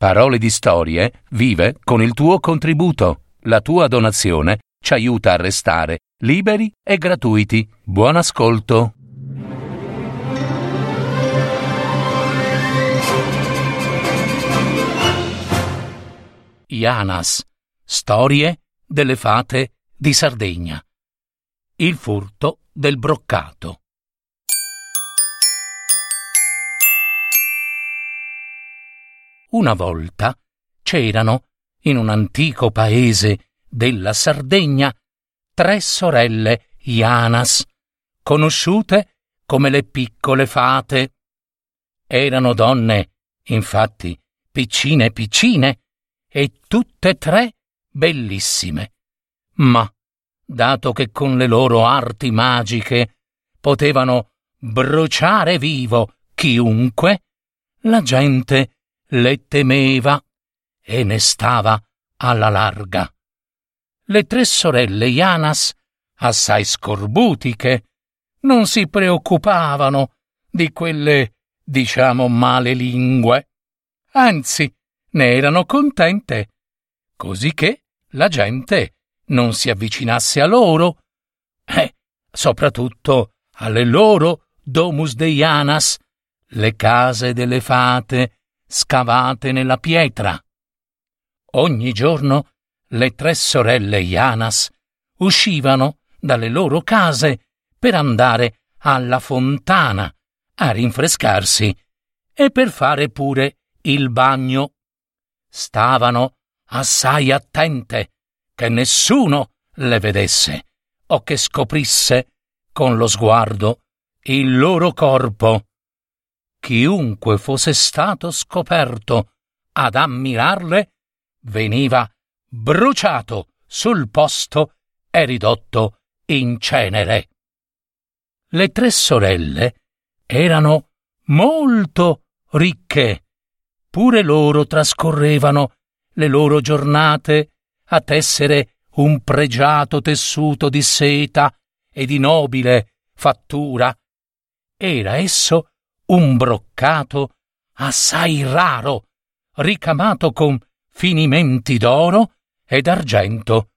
Parole di Storie vive con il tuo contributo. La tua donazione ci aiuta a restare liberi e gratuiti. Buon ascolto. Janas, storie delle fate di Sardegna. Il furto del broccato. Una volta c'erano, in un antico paese della Sardegna, 3 sorelle Janas, conosciute come le piccole fate. Erano donne, infatti, piccine, e tutte 3 bellissime. Ma, dato che con le loro arti magiche potevano bruciare vivo chiunque, la gente le temeva e ne stava alla larga. Le 3 sorelle Janas, assai scorbutiche, non si preoccupavano di quelle, male lingue. Anzi, ne erano contente, cosicché la gente non si avvicinasse a loro, soprattutto alle loro domus de Janas, le case delle fate scavate nella pietra. Ogni giorno le 3 sorelle Janas uscivano dalle loro case per andare alla fontana a rinfrescarsi e per fare pure il bagno. Stavano assai attente che nessuno le vedesse o che scoprisse con lo sguardo il loro corpo. Chiunque fosse stato scoperto ad ammirarle veniva bruciato sul posto e ridotto in cenere. Le 3 sorelle erano molto ricche. Pure loro trascorrevano le loro giornate a tessere un pregiato tessuto di seta e di nobile fattura. Era esso un broccato assai raro, ricamato con finimenti d'oro ed argento,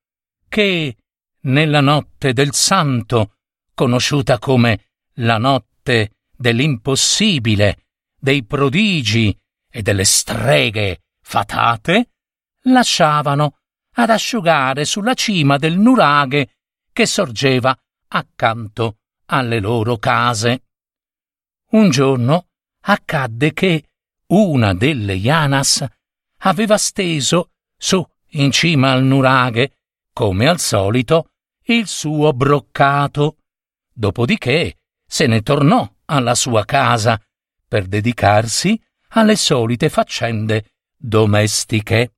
che nella notte del santo, conosciuta come la notte dell'impossibile, dei prodigi e delle streghe fatate, lasciavano ad asciugare sulla cima del nuraghe che sorgeva accanto alle loro case. Un giorno accadde che una delle Janas aveva steso su in cima al nuraghe, come al solito, il suo broccato. Dopodiché se ne tornò alla sua casa per dedicarsi alle solite faccende domestiche.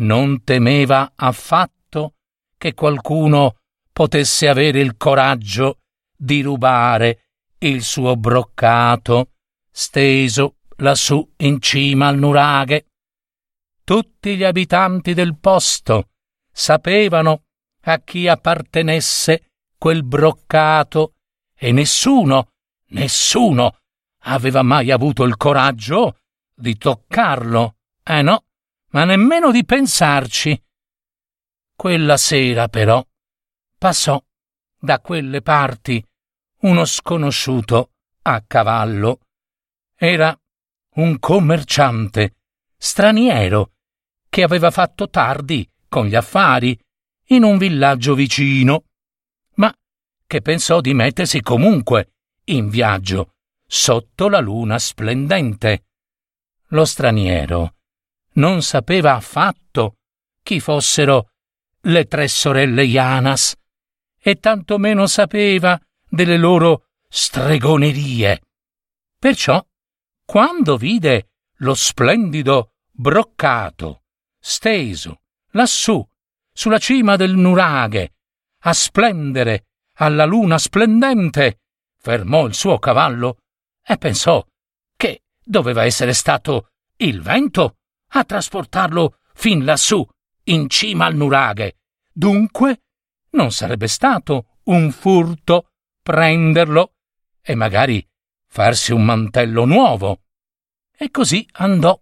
Non temeva affatto che qualcuno potesse avere il coraggio di rubare il suo broccato steso lassù in cima al nuraghe. Tutti gli abitanti del posto sapevano a chi appartenesse quel broccato e nessuno aveva mai avuto il coraggio di toccarlo, no, ma nemmeno di pensarci. Quella sera però passò da quelle parti uno sconosciuto a cavallo. Era un commerciante straniero che aveva fatto tardi con gli affari in un villaggio vicino, ma che pensò di mettersi comunque in viaggio sotto la luna splendente. Lo straniero non sapeva affatto chi fossero le 3 sorelle Janas e tantomeno sapeva delle loro stregonerie. Perciò, quando vide lo splendido broccato steso lassù sulla cima del nuraghe a splendere alla luna splendente, fermò il suo cavallo e pensò che doveva essere stato il vento a trasportarlo fin lassù in cima al nuraghe. Dunque non sarebbe stato un furto prenderlo e magari farsi un mantello nuovo. E così andò.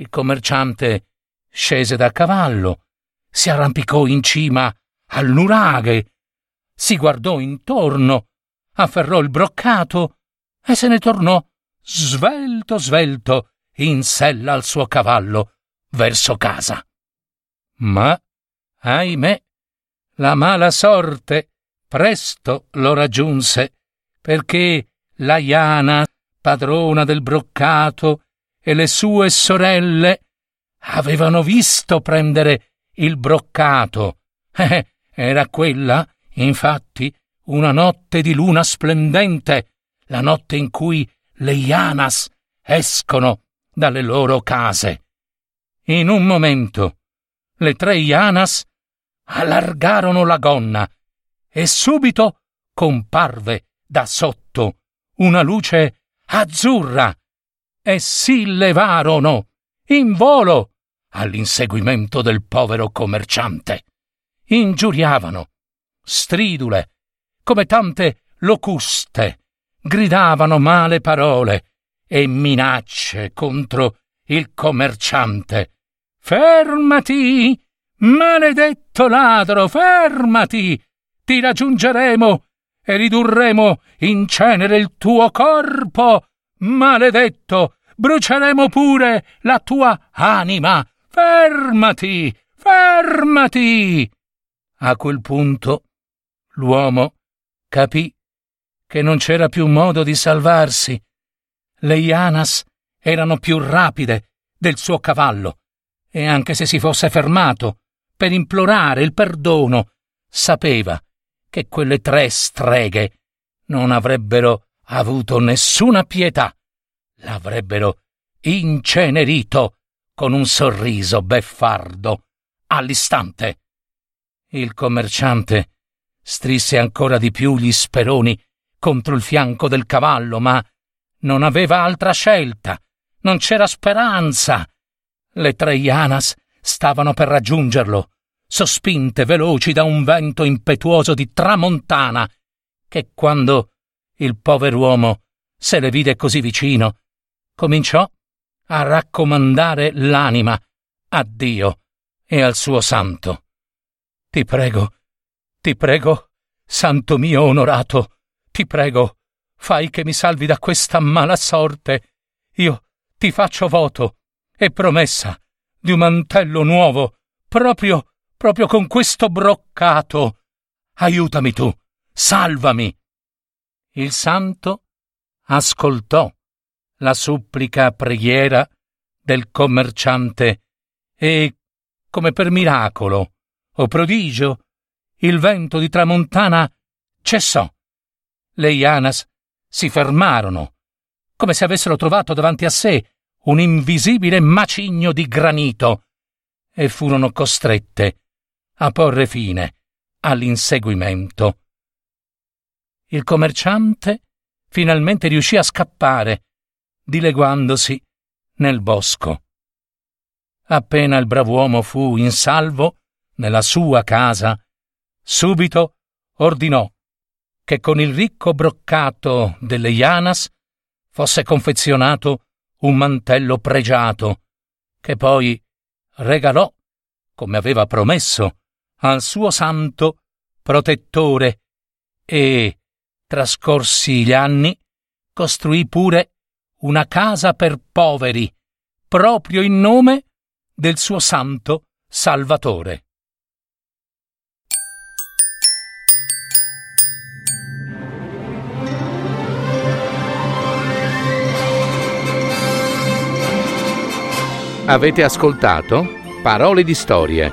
Il commerciante scese da cavallo, si arrampicò in cima al nuraghe, si guardò intorno, afferrò il broccato e se ne tornò svelto in sella al suo cavallo verso casa. Ma, ahimè, la mala sorte presto lo raggiunse, perché la Jana, padrona del broccato, e le sue sorelle avevano visto prendere il broccato. Era quella, infatti, una notte di luna splendente, la notte in cui le Janas escono dalle loro case. In un momento le tre Janas allargarono la gonna e subito comparve da sotto una luce azzurra e si levarono in volo all'inseguimento del povero commerciante. Ingiuriavano, stridule, come tante locuste, gridavano male parole e minacce contro il commerciante. «Fermati, maledetto ladro, fermati! Ti raggiungeremo e ridurremo in cenere il tuo corpo, maledetto! Bruceremo pure la tua anima! Fermati, fermati!» A quel punto l'uomo capì che non c'era più modo di salvarsi. Le Janas erano più rapide del suo cavallo e anche se si fosse fermato per implorare il perdono, sapeva che quelle tre streghe non avrebbero avuto nessuna pietà, l'avrebbero incenerito con un sorriso beffardo all'istante. Il commerciante strisse ancora di più gli speroni contro il fianco del cavallo, ma non aveva altra scelta, non c'era speranza. Le tre Janas stavano per raggiungerlo, sospinte veloci da un vento impetuoso di tramontana, che quando il pover'uomo se le vide così vicino, cominciò a raccomandare l'anima a Dio e al suo santo. Ti prego, santo mio onorato, ti prego, fai che mi salvi da questa mala sorte. Io ti faccio voto e promessa di un mantello nuovo, proprio con questo broccato. Aiutami tu, salvami. Il santo ascoltò la supplica preghiera del commerciante e, come per miracolo o prodigio, il vento di tramontana cessò. Le Janas si fermarono, come se avessero trovato davanti a sé un invisibile macigno di granito, e furono costrette a porre fine all'inseguimento. Il commerciante finalmente riuscì a scappare, dileguandosi nel bosco. Appena il brav'uomo fu in salvo nella sua casa, subito ordinò che con il ricco broccato delle Janas fosse confezionato un mantello pregiato, che poi regalò, come aveva promesso, al suo santo protettore e, trascorsi gli anni, costruì pure una casa per poveri, proprio in nome del suo santo Salvatore. Avete ascoltato Parole di Storie,